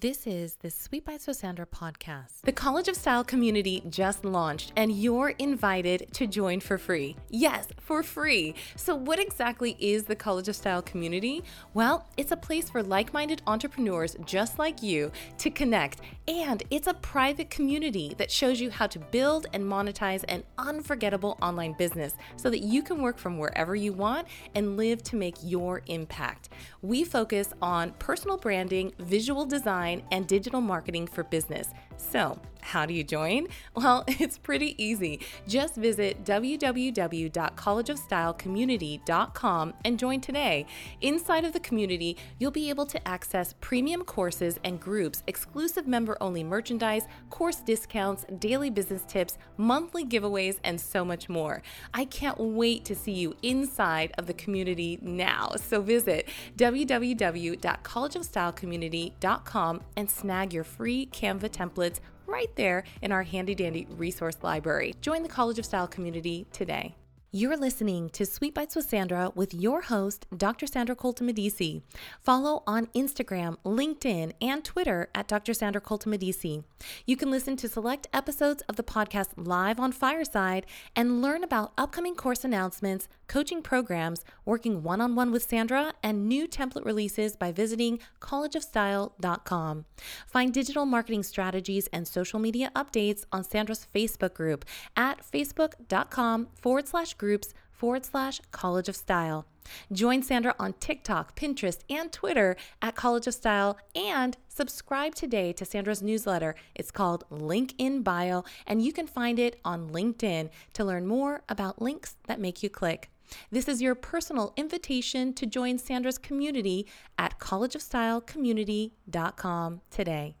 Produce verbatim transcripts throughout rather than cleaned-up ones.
This is the Sweet Bites with Sandra podcast. The College of Style community just launched and you're invited to join for free. Yes, for free. So what exactly is the College of Style community? Well, it's a place for like-minded entrepreneurs just like you to connect, and it's a private community that shows you how to build and monetize an unforgettable online business so that you can work from wherever you want and live to make your impact. We focus on personal branding, visual design, and digital marketing for business. So, how do you join? Well, it's pretty easy. Just visit w w w dot college of style community dot com and join today. Inside of the community, you'll be able to access premium courses and groups, exclusive member-only merchandise, course discounts, daily business tips, monthly giveaways, and so much more. I can't wait to see you inside of the community now. So visit w w w dot college of style community dot com and snag your free Canva templates right there in our handy dandy resource library. Join the College of Style community today. You're listening to Sweet Bites with Sandra with your host, Doctor Sandra Colton-Medici. Follow on Instagram, LinkedIn, and Twitter at Doctor Sandra Colton-Medici. You can listen to select episodes of the podcast live on Fireside and learn about upcoming course announcements, coaching programs, working one-on-one with Sandra, and new template releases by visiting college of style dot com. Find digital marketing strategies and social media updates on Sandra's Facebook group at facebook.com forward slash groups forward slash College of Style. Join Sandra on TikTok, Pinterest, and Twitter at College of Style, and subscribe today to Sandra's newsletter. It's called Link in Bio, and you can find it on LinkedIn to learn more about links that make you click. This is your personal invitation to join Sandra's community at college of style community dot com today.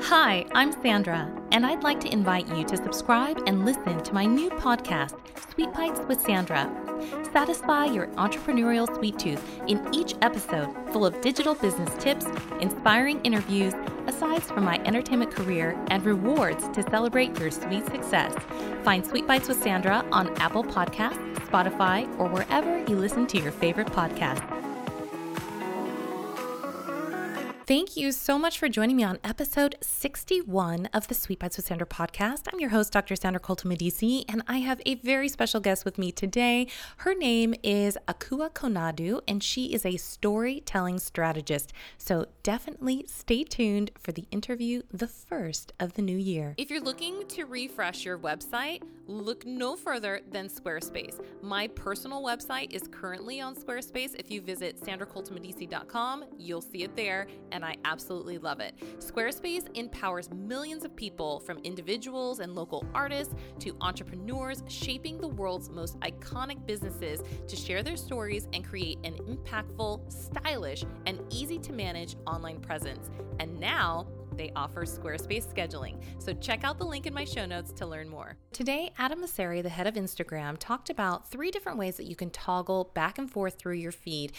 Hi, I'm Sandra, and I'd like to invite you to subscribe and listen to my new podcast, Sweet Bites with Sandra. Satisfy your entrepreneurial sweet tooth in each episode, full of digital business tips, inspiring interviews, asides from my entertainment career, and rewards to celebrate your sweet success. Find Sweet Bites with Sandra on Apple Podcasts, Spotify, or wherever you listen to your favorite podcast. Thank you so much for joining me on episode sixty-one of the Sweet Bites with Sandra podcast. I'm your host, Doctor Sandra Colton-Medici, and I have a very special guest with me today. Her name is Akua Konadu, and she is a storytelling strategist. So definitely stay tuned for the interview, the first of the new year. If you're looking to refresh your website, look no further than Squarespace. My personal website is currently on Squarespace. If you visit sandra colton medici dot com, you'll see it there, and I absolutely love it. Squarespace empowers millions of people, from individuals and local artists to entrepreneurs, shaping the world's most iconic businesses to share their stories and create an impactful, stylish, and easy-to-manage online presence. And now, they offer Squarespace scheduling. So check out the link in my show notes to learn more. Today, Adam Mosseri, the head of Instagram, talked about three different ways that you can toggle back and forth through your feed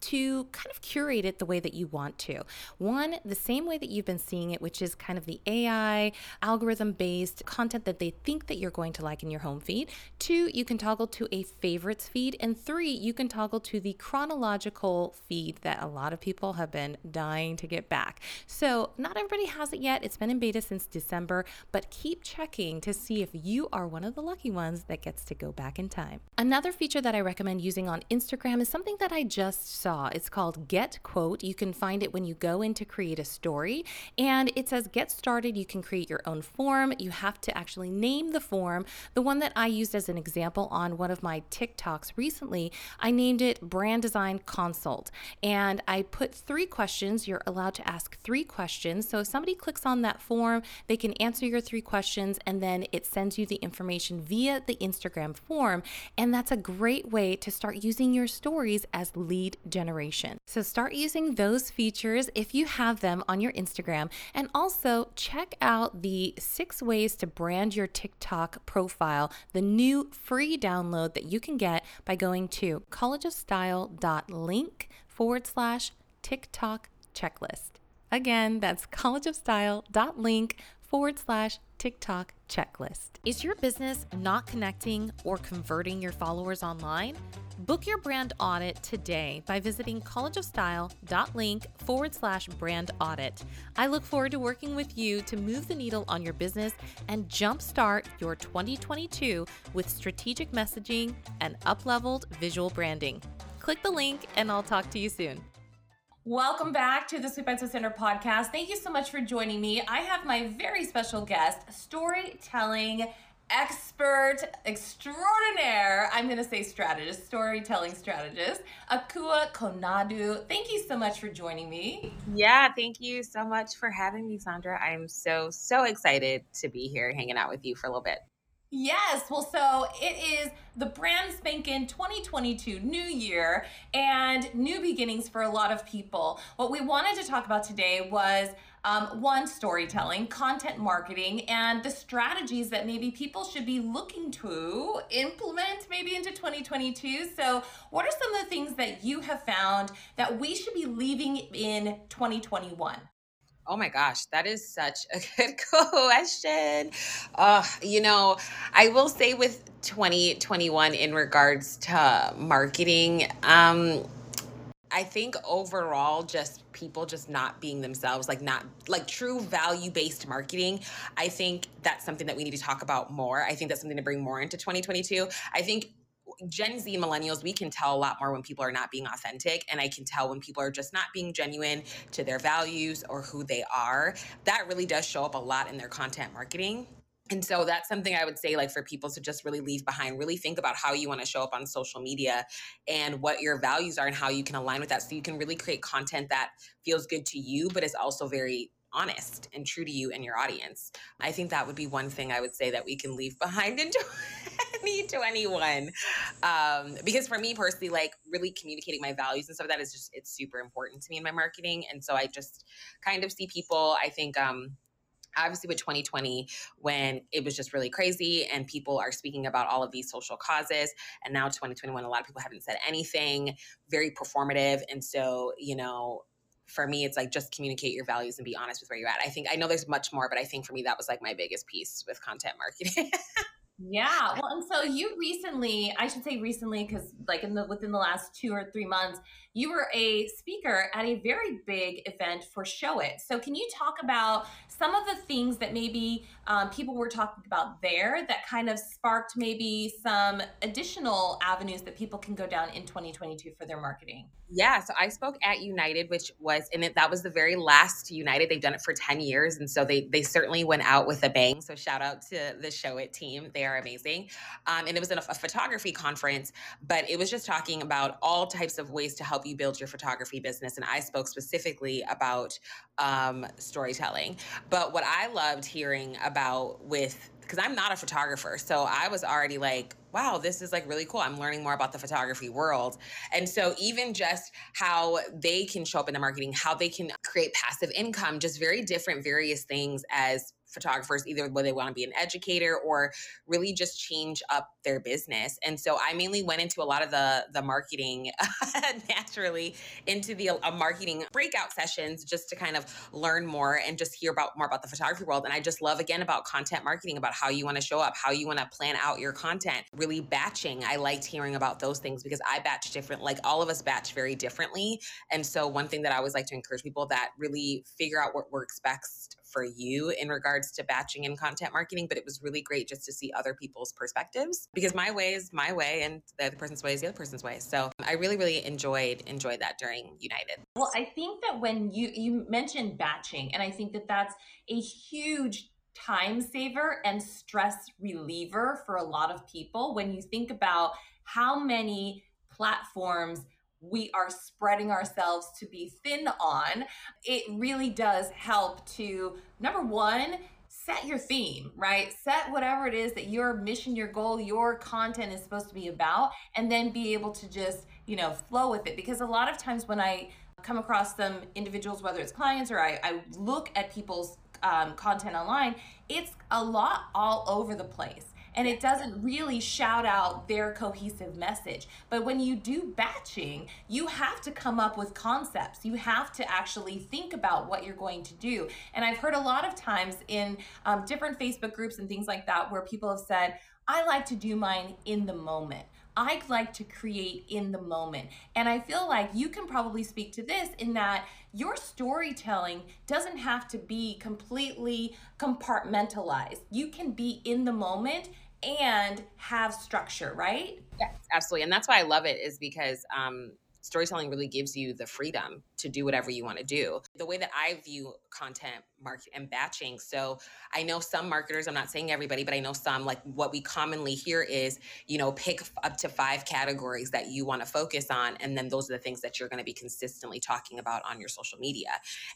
to kind of curate it the way that you want to. One, the same way that you've been seeing it, which is kind of the A I, algorithm-based content that they think that you're going to like in your home feed. Two, you can toggle to a favorites feed. And three, you can toggle to the chronological feed that a lot of people have been dying to get back. So not everybody has it yet. It's been in beta since December, but keep checking to see if you are one of the lucky ones that gets to go back in time. Another feature that I recommend using on Instagram is something that I just saw. It's called Get Quote. You can find it when you go in to create a story, and it says get started. You can create your own form. You have to actually name the form. The one that I used as an example on one of my TikToks recently, I named it Brand Design Consult, and I put three questions. You're allowed to ask three questions. So if somebody clicks on that form, they can answer your three questions, and then it sends you the information via the Instagram form. And that's a great way to start using your stories as lead generation. Generation. So start using those features if you have them on your Instagram, and also check out the six ways to brand your TikTok profile, the new free download that you can get by going to collegeofstyle.link forward slash TikTok checklist. Again, that's collegeofstyle.link forward slash TikTok checklist. Is your business not connecting or converting your followers online? Book your brand audit today by visiting collegeofstyle.link forward slash brand audit. I look forward to working with you to move the needle on your business and jumpstart your twenty twenty-two with strategic messaging and up-leveled visual branding. Click the link and I'll talk to you soon. Welcome back to the Sweet Bites with Sandra podcast. Thank you so much for joining me. I have my very special guest, storytelling expert extraordinaire, I'm going to say strategist, storytelling strategist, Akua Konadu. Thank you so much for joining me. Yeah, thank you so much for having me, Sandra. I'm so, so excited to be here hanging out with you for a little bit. Yes. Well, so it is the brand spanking twenty twenty-two new year and new beginnings for a lot of people. What we wanted to talk about today was um, one, storytelling, content marketing, and the strategies that maybe people should be looking to implement maybe into twenty twenty-two. So what are some of the things that you have found that we should be leaving in twenty twenty-one? Oh my gosh, that is such a good question. Uh, you know, I will say with twenty twenty-one in regards to marketing, um, I think overall just people just not being themselves, like not like true value-based marketing. I think that's something that we need to talk about more. I think that's something to bring more into twenty twenty-two. I think Gen Z millennials, we can tell a lot more when people are not being authentic, and I can tell when people are just not being genuine to their values or who they are. That really does show up a lot in their content marketing. And so that's something I would say, like, for people to just really leave behind, really think about how you want to show up on social media and what your values are and how you can align with that. So you can really create content that feels good to you, but is also very honest and true to you and your audience. I think that would be one thing I would say that we can leave behind in twenty twenty-one. Um, because for me personally, like, really communicating my values and stuff like that is just, it's super important to me in my marketing. And so I just kind of see people, I think, um, obviously with twenty twenty, when it was just really crazy and people are speaking about all of these social causes, and now twenty twenty-one, a lot of people haven't said anything, very performative. And so, you know, for me, it's like, just communicate your values and be honest with where you're at. I think, I know there's much more, but I think for me, that was like my biggest piece with content marketing. Yeah. Well, and so you recently, I should say recently, because like in the, within the last two or three months, you were a speaker at a very big event for Show It. So can you talk about some of the things that maybe um, people were talking about there that kind of sparked maybe some additional avenues that people can go down in twenty twenty-two for their marketing? Yeah. So I spoke at United, which was, and it, that was the very last United. They've done it for ten years. And so they, they certainly went out with a bang. So shout out to the Show It team. They are amazing. Um, and it was in a, a photography conference, but it was just talking about all types of ways to help you build your photography business. And I spoke specifically about um, storytelling. But what I loved hearing about with, because I'm not a photographer, so I was already like, wow, this is like really cool. I'm learning more about the photography world. And so even just how they can show up in the marketing, how they can create passive income, just very different, various things as photographers, either whether they want to be an educator or really just change up their business. And so I mainly went into a lot of the the marketing naturally into the uh, marketing breakout sessions just to kind of learn more and just hear about more about the photography world. And I just love, again, about content marketing, about how you want to show up, how you want to plan out your content, really batching. I liked hearing about those things because I batch different, like all of us batch very differently. And so one thing that I always like to encourage people that really figure out what works best for you in regards to batching and content marketing, but it was really great just to see other people's perspectives because my way is my way and the other person's way is the other person's way. So I really, really enjoyed, enjoyed that during United. Well, I think that when you, you mentioned batching, and I think that that's a huge time saver and stress reliever for a lot of people. When you think about how many platforms we are spreading ourselves to be thin on, it really does help to, number one, set your theme, right? Set whatever it is that your mission, your goal, your content is supposed to be about, and then be able to just, you know, flow with it. Because a lot of times when I come across some individuals, whether it's clients or I, I look at people's um, content online, it's a lot all over the place. and it doesn't really shout out their cohesive message. But when you do batching, you have to come up with concepts. You have to actually think about what you're going to do. And I've heard a lot of times in um, different Facebook groups and things like that where people have said, I like to do mine in the moment. I like to create in the moment. And I feel like you can probably speak to this in that your storytelling doesn't have to be completely compartmentalized. You can be in the moment and have structure, right? Yes, absolutely. And that's why I love it, is because um, storytelling really gives you the freedom to do whatever you want to do. The way that I view content market and batching. So I know some marketers, I'm not saying everybody, but I know some, like what we commonly hear is, you know, pick up to five categories that you want to focus on. And then those are the things that you're going to be consistently talking about on your social media.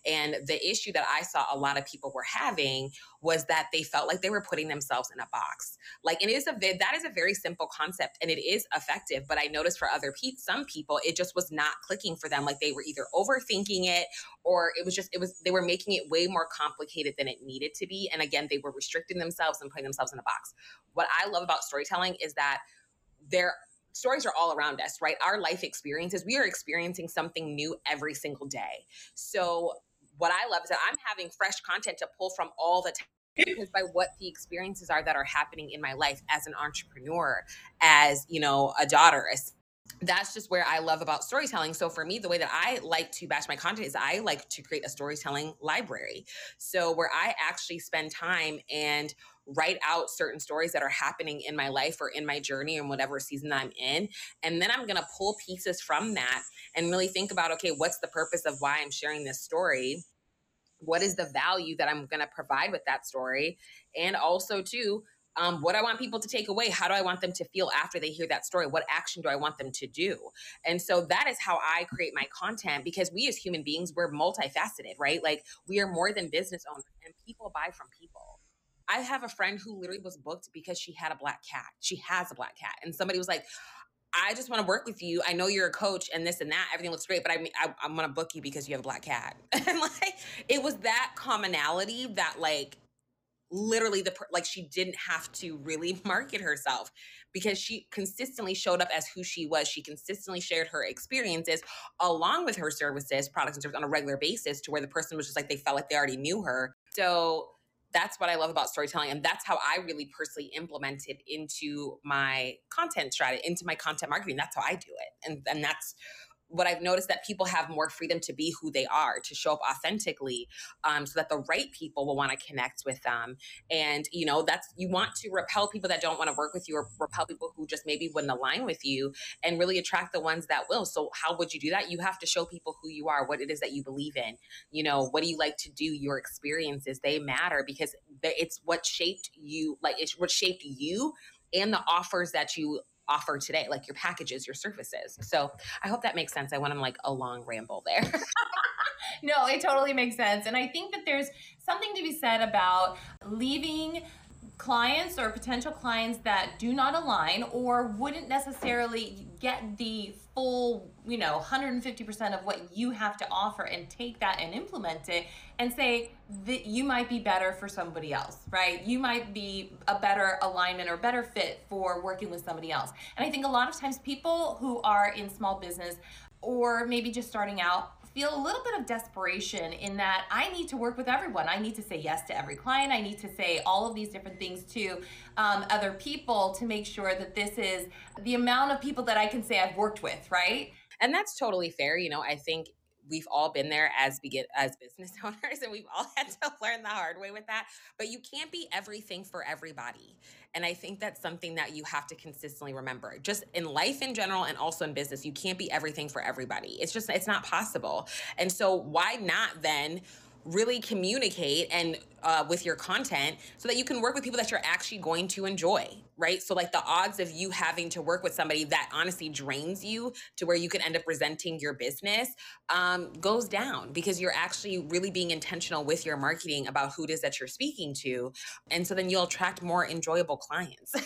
And the issue that I saw a lot of people were having was that they felt like they were putting themselves in a box. Like, and it is a, that is a very simple concept and it is effective, but I noticed for other people, some people, it just was not clicking for them. Like they were either overthinking it, or it was just, it was, they were making it way more complicated than it needed to be. And again, they were restricting themselves and putting themselves in a box. What I love about storytelling is that there stories are all around us, right? Our life experiences, we are experiencing something new every single day. So what I love is that I'm having fresh content to pull from all the time, because by what the experiences are that are happening in my life as an entrepreneur, as, you know, a daughter, a that's just where I love about storytelling. So for me, the way that I like to batch my content is I like to create a storytelling library. So where I actually spend time and write out certain stories that are happening in my life or in my journey and whatever season that I'm in. And then I'm going to pull pieces from that and really think about, okay, what's the purpose of why I'm sharing this story? What is the value that I'm going to provide with that story? And also too, Um, what I want people to take away, how do I want them to feel after they hear that story? What action do I want them to do? And so that is how I create my content, because we as human beings, we're multifaceted, right? Like we are more than business owners, and people buy from people. I have a friend who literally was booked because she had a black cat. She has a black cat. And somebody was like, I just want to work with you. I know you're a coach and this and that. Everything looks great, but I mean, I, I'm going to book you because you have a black cat. And like, it was that commonality that like, literally the, like she didn't have to really market herself because she consistently showed up as who she was. She consistently shared her experiences along with her services, products and services on a regular basis, to where the person was just like, they felt like they already knew her. So that's what I love about storytelling. And that's how I really personally implemented into my content strategy, into my content marketing. That's how I do it. And and that's what I've noticed, that people have more freedom to be who they are, to show up authentically, um, so that the right people will want to connect with them. And, you know, that's, you want to repel people that don't want to work with you, or repel people who just maybe wouldn't align with you, and really attract the ones that will. So how would you do that? You have to show people who you are, what it is that you believe in. You know, what do you like to do? Your experiences, they matter, because it's what shaped you, like it's what shaped you and the offers that you offer today, like your packages, your services. So I hope that makes sense. I went on like a long ramble there. No, it totally makes sense. And I think that there's something to be said about leaving clients or potential clients that do not align or wouldn't necessarily get the full, you know, one hundred fifty percent of what you have to offer, and take that and implement it and say that you might be better for somebody else, right? You might be a better alignment or better fit for working with somebody else. And I think a lot of times people who are in small business or maybe just starting out feel a little bit of desperation in that I need to work with everyone. I need to say yes to every client. I need to say all of these different things to um, other people to make sure that this is the amount of people that I can say I've worked with, right? And that's totally fair. You know, I think we've all been there as begin as business owners, and we've all had to learn the hard way with that. But you can't be everything for everybody. And I think that's something that you have to consistently remember, just in life in general, and also in business. You can't be everything for everybody. It's just, it's not possible. And so why not then really communicate and uh, with your content so that you can work with people that you're actually going to enjoy, right? So like the odds of you having to work with somebody that honestly drains you to where you could end up resenting your business um, goes down, because you're actually really being intentional with your marketing about who it is that you're speaking to. And so then you'll attract more enjoyable clients.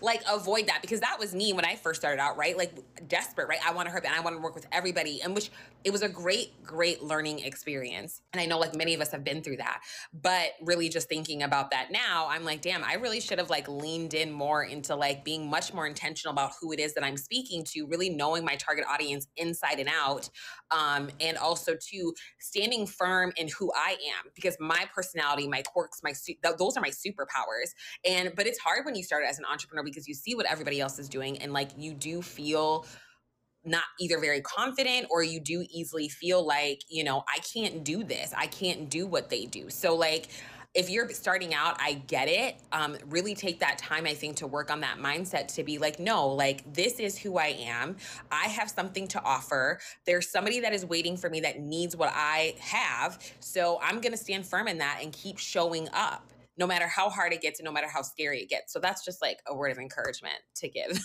Like avoid that, because that was me when I first started out, right? Like desperate, right? I want to hurt and I want to work with everybody, and which it was a great, great learning experience. And I know like many of us have been through that, but But really just thinking about that now, I'm like, damn, I really should have like leaned in more into like being much more intentional about who it is that I'm speaking to, really knowing my target audience inside and out. Um, and also to standing firm in who I am, because my personality, my quirks, my su- th- those are my superpowers. And, but it's hard when you start as an entrepreneur because you see what everybody else is doing. And like, you do feel not either very confident, or you do easily feel like, you know, I can't do this. I can't do what they do. So like, if you're starting out, I get it. Um, really take that time, I think, to work on that mindset to be like, no, like this is who I am. I have something to offer. There's somebody that is waiting for me that needs what I have. So I'm going to stand firm in that and keep showing up no matter how hard it gets and no matter how scary it gets. So that's just like a word of encouragement to give.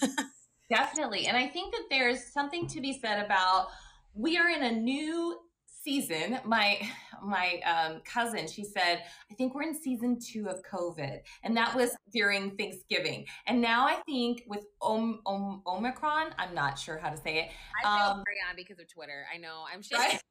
Definitely. And I think that there's something to be said about, we are in a new season. My my um, cousin, she said, I think we're in season two of COVID. And that was during Thanksgiving. And now I think with Om, Om, Omicron, I'm not sure how to say it. I feel great on because of Twitter. I know. I'm sure. Right?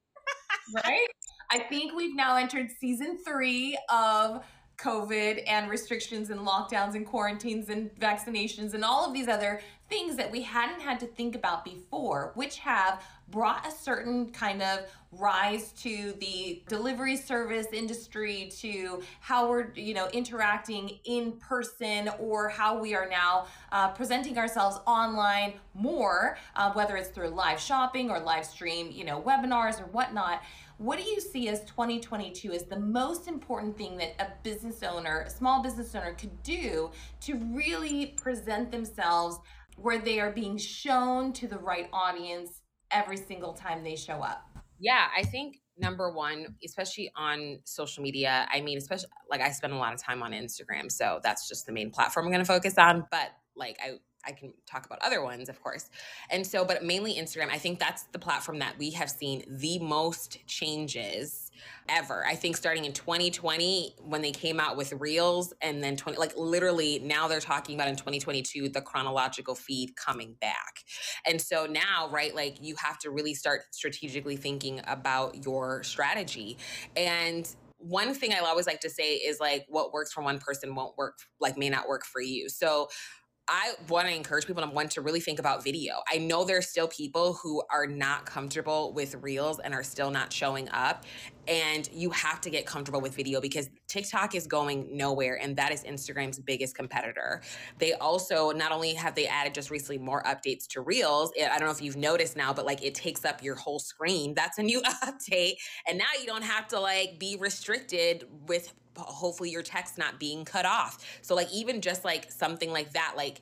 Right? I think we've now entered season three of COVID and restrictions and lockdowns and quarantines and vaccinations and all of these other things that we hadn't had to think about before, which have brought a certain kind of rise to the delivery service industry, to how we're, you know, interacting in person, or how we are now uh, presenting ourselves online more, uh, whether it's through live shopping or live stream, you know, webinars or whatnot. What do you see as twenty twenty-two as the most important thing that a business owner, a small business owner could do to really present themselves where they are being shown to the right audience every single time they show up? Yeah, I think number one, especially on social media, I mean, especially like I spend a lot of time on Instagram, so that's just the main platform I'm going to focus on. But like I I can talk about other ones, of course. And so, but mainly Instagram, I think that's the platform that we have seen the most changes ever. I think starting in twenty twenty, when they came out with Reels, and then twenty, like literally now they're talking about in twenty twenty-two, the chronological feed coming back. And so now, right, like you have to really start strategically thinking about your strategy. And one thing I always like to say is like, what works for one person won't work, like may not work for you. So I want to encourage people, and I want to really think about video. I know there are still people who are not comfortable with Reels and are still not showing up. And you have to get comfortable with video because TikTok is going nowhere. And that is Instagram's biggest competitor. They also, not only have they added just recently more updates to Reels, I don't know if you've noticed now, but like it takes up your whole screen. That's a new update. And now you don't have to like be restricted with hopefully your text not being cut off. So like even just like something like that, like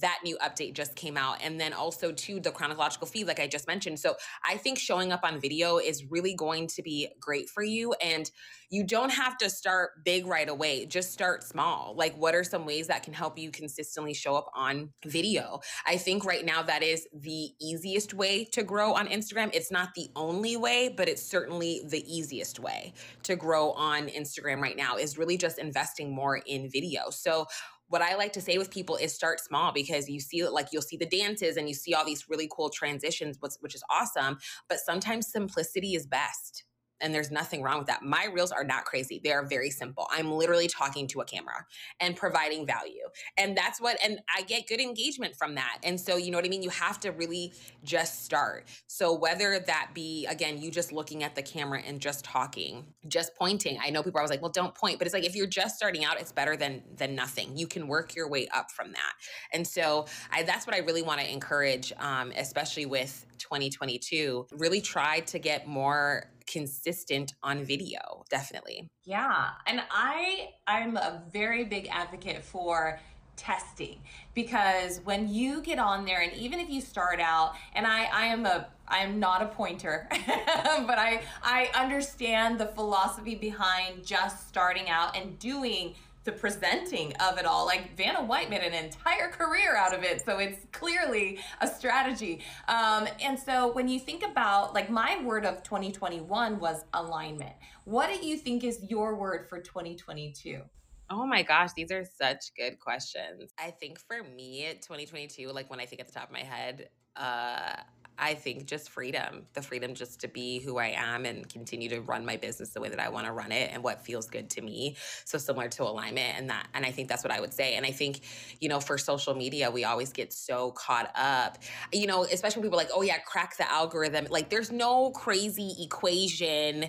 that new update just came out. And then also to the chronological feed, like I just mentioned. So I think showing up on video is really going to be great for you. And you don't have to start big right away. Just start small. Like what are some ways that can help you consistently show up on video? I think right now that is the easiest way to grow on Instagram. It's not the only way, but it's certainly the easiest way to grow on Instagram right now, is really just investing more in video. So what I like to say with people is start small, because you see, like you'll see the dances and you see all these really cool transitions, which is awesome. But sometimes simplicity is best. And there's nothing wrong with that. My reels are not crazy. They are very simple. I'm literally talking to a camera and providing value. And that's what, and I get good engagement from that. And so, you know what I mean? You have to really just start. So whether that be, again, you just looking at the camera and just talking, just pointing. I know people are always like, well, don't point. But it's like, if you're just starting out, it's better than than nothing. You can work your way up from that. And so I, that's what I really want to encourage, um, especially with twenty twenty-two, really try to get more consistent on video, definitely. Yeah. And I, I'm a very big advocate for testing, because when you get on there, and even if you start out, and I, I am a, I'm not a pointer, but I, I understand the philosophy behind just starting out and doing the presenting of it all. Like Vanna White made an entire career out of it. So it's clearly a strategy. Um, and so when you think about, like my word of twenty twenty-one was alignment. What do you think is your word for twenty twenty-two? Oh my gosh, these are such good questions. I think for me, twenty twenty-two, like when I think at the top of my head, uh, I think just freedom, the freedom just to be who I am and continue to run my business the way that I want to run it and what feels good to me. So similar to alignment and that. And I think that's what I would say. And I think, you know, for social media, we always get so caught up, you know, especially when people are like, oh yeah, crack the algorithm. Like there's no crazy equation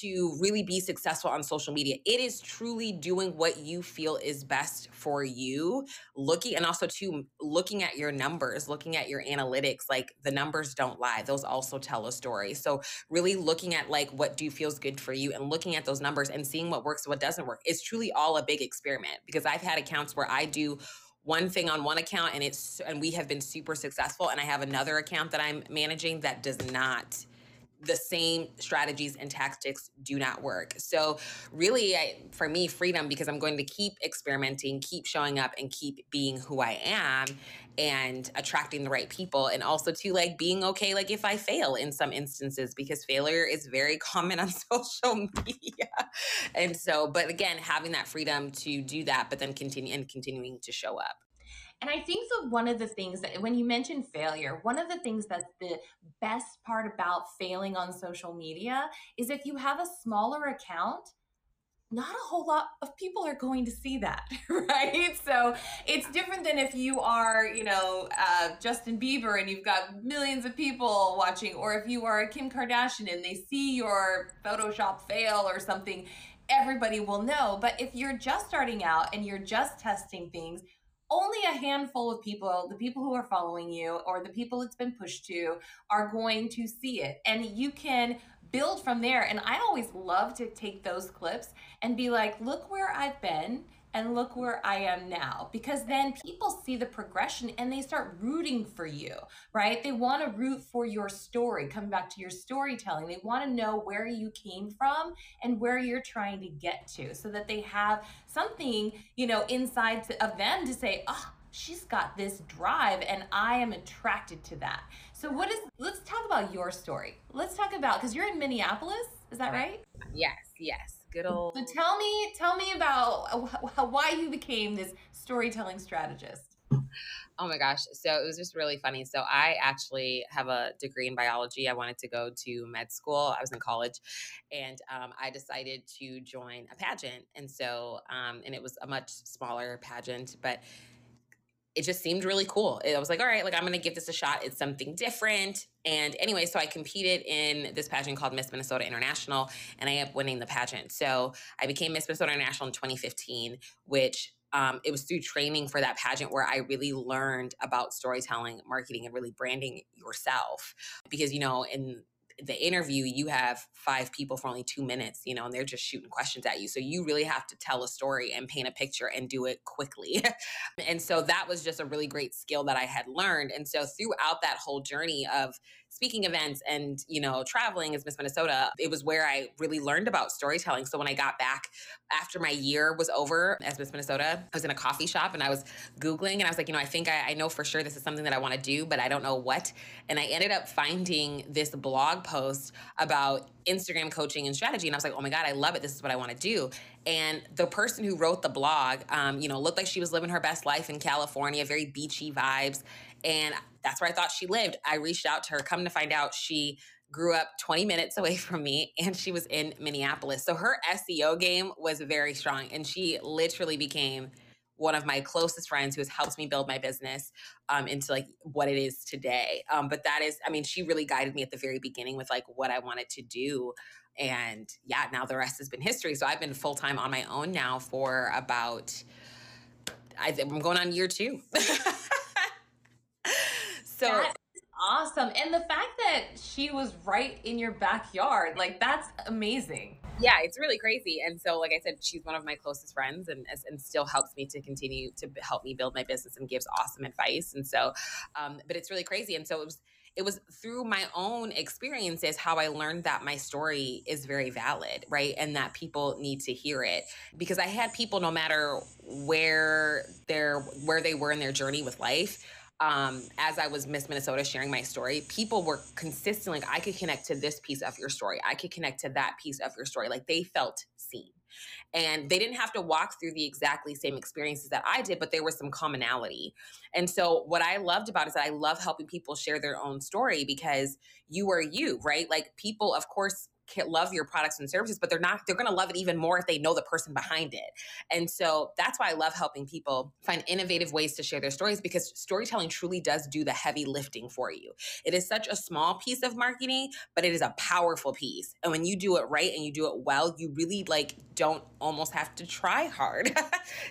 to really be successful on social media. It is truly doing what you feel is best for you, looking and also too, looking at your numbers, looking at your analytics, like the numbers don't lie. Those also tell a story. So really looking at like what do you feels good for you and looking at those numbers and seeing what works, what doesn't work. It's truly all a big experiment because I've had accounts where I do one thing on one account and it's and we have been super successful, and I have another account that I'm managing that does not. The same strategies and tactics do not work. So really, I, for me, freedom, because I'm going to keep experimenting, keep showing up, and keep being who I am and attracting the right people. And also to like being okay, like if I fail in some instances, because failure is very common on social media. And so, but again, having that freedom to do that, but then continue and continuing to show up. And I think that one of the things that when you mention failure, one of the things that's the best part about failing on social media is if you have a smaller account, not a whole lot of people are going to see that, right? So it's different than if you are, you know, uh, Justin Bieber and you've got millions of people watching, or if you are a Kim Kardashian and they see your Photoshop fail or something, everybody will know. But if you're just starting out and you're just testing things, only a handful of people, the people who are following you or the people it's been pushed to, are going to see it. And you can build from there. And I always love to take those clips and be like, look where I've been and look where I am now. Because then people see the progression and they start rooting for you, right? They want to root for your story, coming back to your storytelling. They want to know where you came from and where you're trying to get to, so that they have something, you know, inside of them to say, oh, she's got this drive and I am attracted to that. So what is, let's talk about your story. Let's talk about, because you're in Minneapolis, is that right? Yes, yes. Good old. So tell me, tell me about why you became this storytelling strategist. Oh my gosh. So it was just really funny. So I actually have a degree in biology. I wanted to go to med school. I was in college and um, I decided to join a pageant. And so, um, and it was a much smaller pageant, but it just seemed really cool. I was like, all right, like I'm going to give this a shot. It's something different. And anyway, so I competed in this pageant called Miss Minnesota International, and I ended up winning the pageant. So I became Miss Minnesota International in twenty fifteen, which um, it was through training for that pageant where I really learned about storytelling, marketing, and really branding yourself. Because, you know, in the interview, you have five people for only two minutes, you know, and they're just shooting questions at you. So you really have to tell a story and paint a picture and do it quickly. And so that was just a really great skill that I had learned. And so throughout that whole journey of speaking events and, you know, traveling as Miss Minnesota, it was where I really learned about storytelling. So when I got back after my year was over as Miss Minnesota, I was in a coffee shop and I was Googling and I was like, you know, I think I, I know for sure this is something that I want to do, but I don't know what. And I ended up finding this blog post about Instagram coaching and strategy. And I was like, oh my God, I love it. This is what I want to do. And the person who wrote the blog, um, you know, looked like she was living her best life in California, very beachy vibes. And that's where I thought she lived. I reached out to her. Come to find out, she grew up twenty minutes away from me and she was in Minneapolis. So her S E O game was very strong. And she literally became one of my closest friends who has helped me build my business um, into like what it is today. Um, but that is, I mean, she really guided me at the very beginning with like what I wanted to do. And yeah, now the rest has been history. So I've been full-time on my own now for about, I think I'm going on year two. So that is awesome. And the fact that she was right in your backyard, like that's amazing. Yeah, it's really crazy. And so, like I said, she's one of my closest friends and and still helps me to continue to help me build my business and gives awesome advice. And so, um, but it's really crazy. And so it was, it was through my own experiences how I learned that my story is very valid, right? And that people need to hear it, because I had people no matter where they're, where they were in their journey with life, um, as I was Miss Minnesota sharing my story, people were consistently like, I could connect to this piece of your story. I could connect to that piece of your story. Like, they felt seen. And they didn't have to walk through the exactly same experiences that I did, but there was some commonality. And so what I loved about it is that I love helping people share their own story, because you are you, right? Like, people, of course, can't love your products and services, but they're not, they're going to love it even more if they know the person behind it. And so that's why I love helping people find innovative ways to share their stories, because storytelling truly does do the heavy lifting for you. It is such a small piece of marketing, but it is a powerful piece. And when you do it right and you do it well, you really like don't almost have to try hard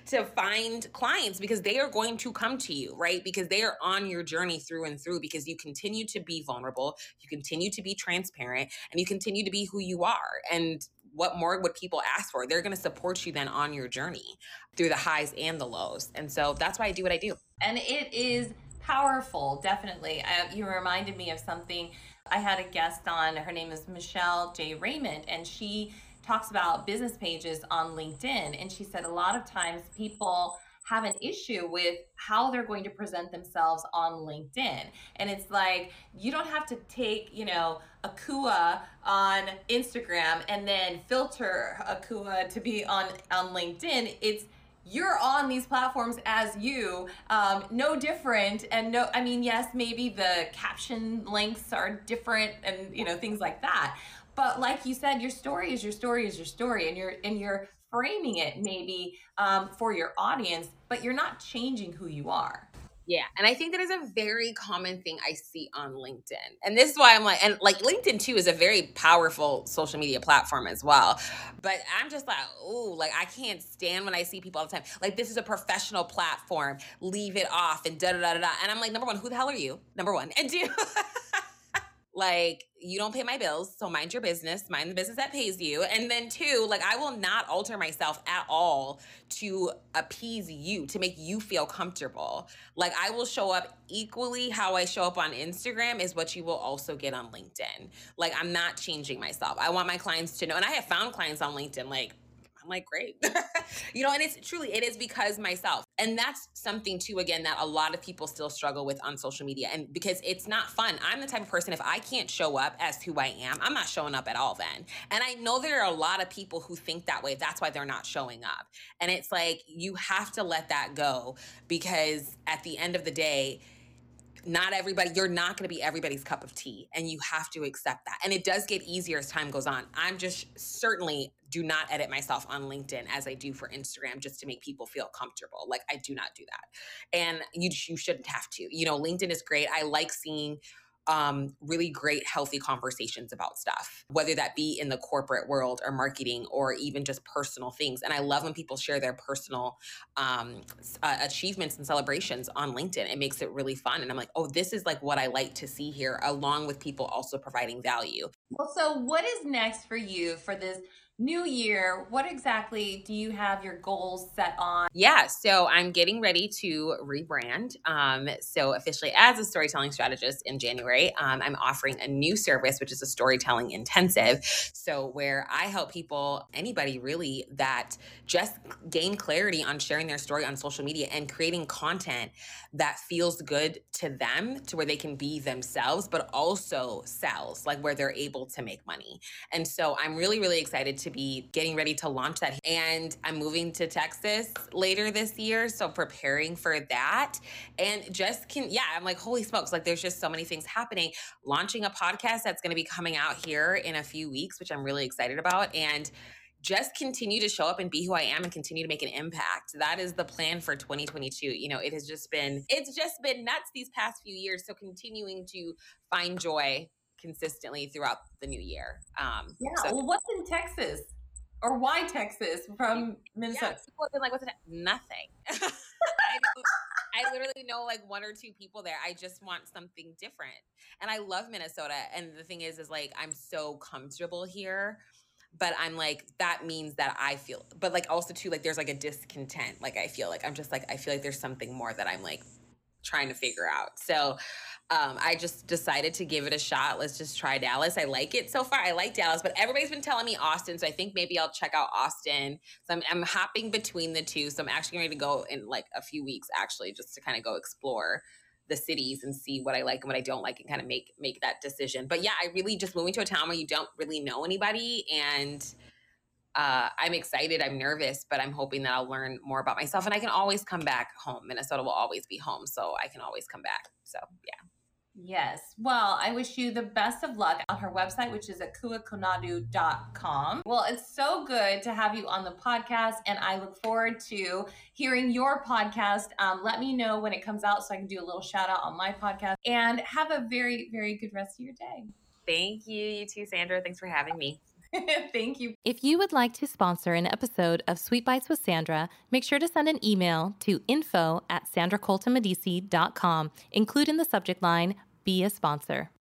to find clients, because they are going to come to you, right? Because they are on your journey through and through, because you continue to be vulnerable, you continue to be transparent, and you continue to be who you are. And what more would people ask for? They're going to support you then on your journey through the highs and the lows. And so that's why I do what I do. And it is powerful, definitely. I, you reminded me of something. I had a guest on, her name is Michelle J. Raymond, and she talks about business pages on LinkedIn. And she said a lot of times people have an issue with how they're going to present themselves on LinkedIn. And it's like, you don't have to take, you know, Akua on Instagram and then filter Akua to be on, on LinkedIn. It's, you're on these platforms as you, um, no different. And no, I mean, yes, maybe the caption links are different and, you know, things like that. But like you said, your story is your story is your story, and you're, and you're framing it maybe um, for your audience, but you're not changing who you are. Yeah. And I think that is a very common thing I see on LinkedIn. And this is why I'm like, and like LinkedIn too is a very powerful social media platform as well. But I'm just like, ooh, like I can't stand when I see people all the time, like, this is a professional platform, leave it off and da da da da. And I'm like, number one, who the hell are you? Number one. And two, like, you don't pay my bills, so mind your business, mind the business that pays you. And then two, like, I will not alter myself at all to appease you, to make you feel comfortable. Like, I will show up equally how I show up on Instagram is what you will also get on LinkedIn. Like, I'm not changing myself. I want my clients to know, and I have found clients on LinkedIn, like, I'm like, great. You know, and it's truly, it is because myself. And that's something too, again, that a lot of people still struggle with on social media, and because it's not fun. I'm the type of person, if I can't show up as who I am, I'm not showing up at all then. And I know there are a lot of people who think that way. That's why they're not showing up. And it's like, you have to let that go, because at the end of the day, not everybody, you're not going to be everybody's cup of tea, and you have to accept that. And it does get easier as time goes on. I'm just certainly do not edit myself on LinkedIn as I do for Instagram, just to make people feel comfortable. Like, I do not do that. And you, you shouldn't have to. You know, LinkedIn is great. I like seeing um, really great, healthy conversations about stuff, whether that be in the corporate world or marketing or even just personal things. And I love when people share their personal um, uh, achievements and celebrations on LinkedIn. It makes it really fun. And I'm like, oh, this is like what I like to see here, along with people also providing value. Well, so what is next for you for this new year? What exactly do you have your goals set on? Yeah, so I'm getting ready to rebrand. Um, so officially as a storytelling strategist in January, um, I'm offering a new service, which is a storytelling intensive. So where I help people, anybody really, that just gain clarity on sharing their story on social media and creating content that feels good to them, to where they can be themselves, but also sells, like where they're able to make money. And so I'm really, really excited to to be getting ready to launch that. And I'm moving to Texas later this year, so preparing for that. And just can, yeah, I'm like, holy smokes, like there's just so many things happening. Launching a podcast that's going to be coming out here in a few weeks, which I'm really excited about. And just continue to show up and be who I am and continue to make an impact. That is the plan for twenty twenty-two. You know, it has just been, it's just been nuts these past few years. So continuing to find joy consistently throughout the new year. Um, yeah. So. Well, what's in Texas, or why Texas from Minnesota? Yeah, people have been like, what's in te- nothing. I, I literally know like one or two people there. I just want something different, and I love Minnesota. And the thing is, is like I'm so comfortable here. But I'm like, that means that I feel, but like also too, like there's like a discontent. Like I feel like I'm just like I feel like there's something more that I'm like trying to figure out. So. Um, I just decided to give it a shot. Let's just try Dallas. I like it so far. I like Dallas, but everybody's been telling me Austin. So I think maybe I'll check out Austin. So I'm, I'm hopping between the two. So I'm actually going to go in like a few weeks, actually, just to kind of go explore the cities and see what I like and what I don't like and kind of make make that decision. But yeah, I really just moving to a town where you don't really know anybody, and uh, I'm excited, I'm nervous, but I'm hoping that I'll learn more about myself, and I can always come back home. Minnesota will always be home, so I can always come back. So yeah. Yes. Well, I wish you the best of luck on her website, which is akua konadu dot com. Well, it's so good to have you on the podcast, and I look forward to hearing your podcast. Um, let me know when it comes out so I can do a little shout out on my podcast, and have a very, very good rest of your day. Thank you. You too, Sandra. Thanks for having me. Thank you. If you would like to sponsor an episode of Sweet Bites with Sandra, make sure to send an email to info at sandracoltonmedici dot com, include in the subject line, be a sponsor.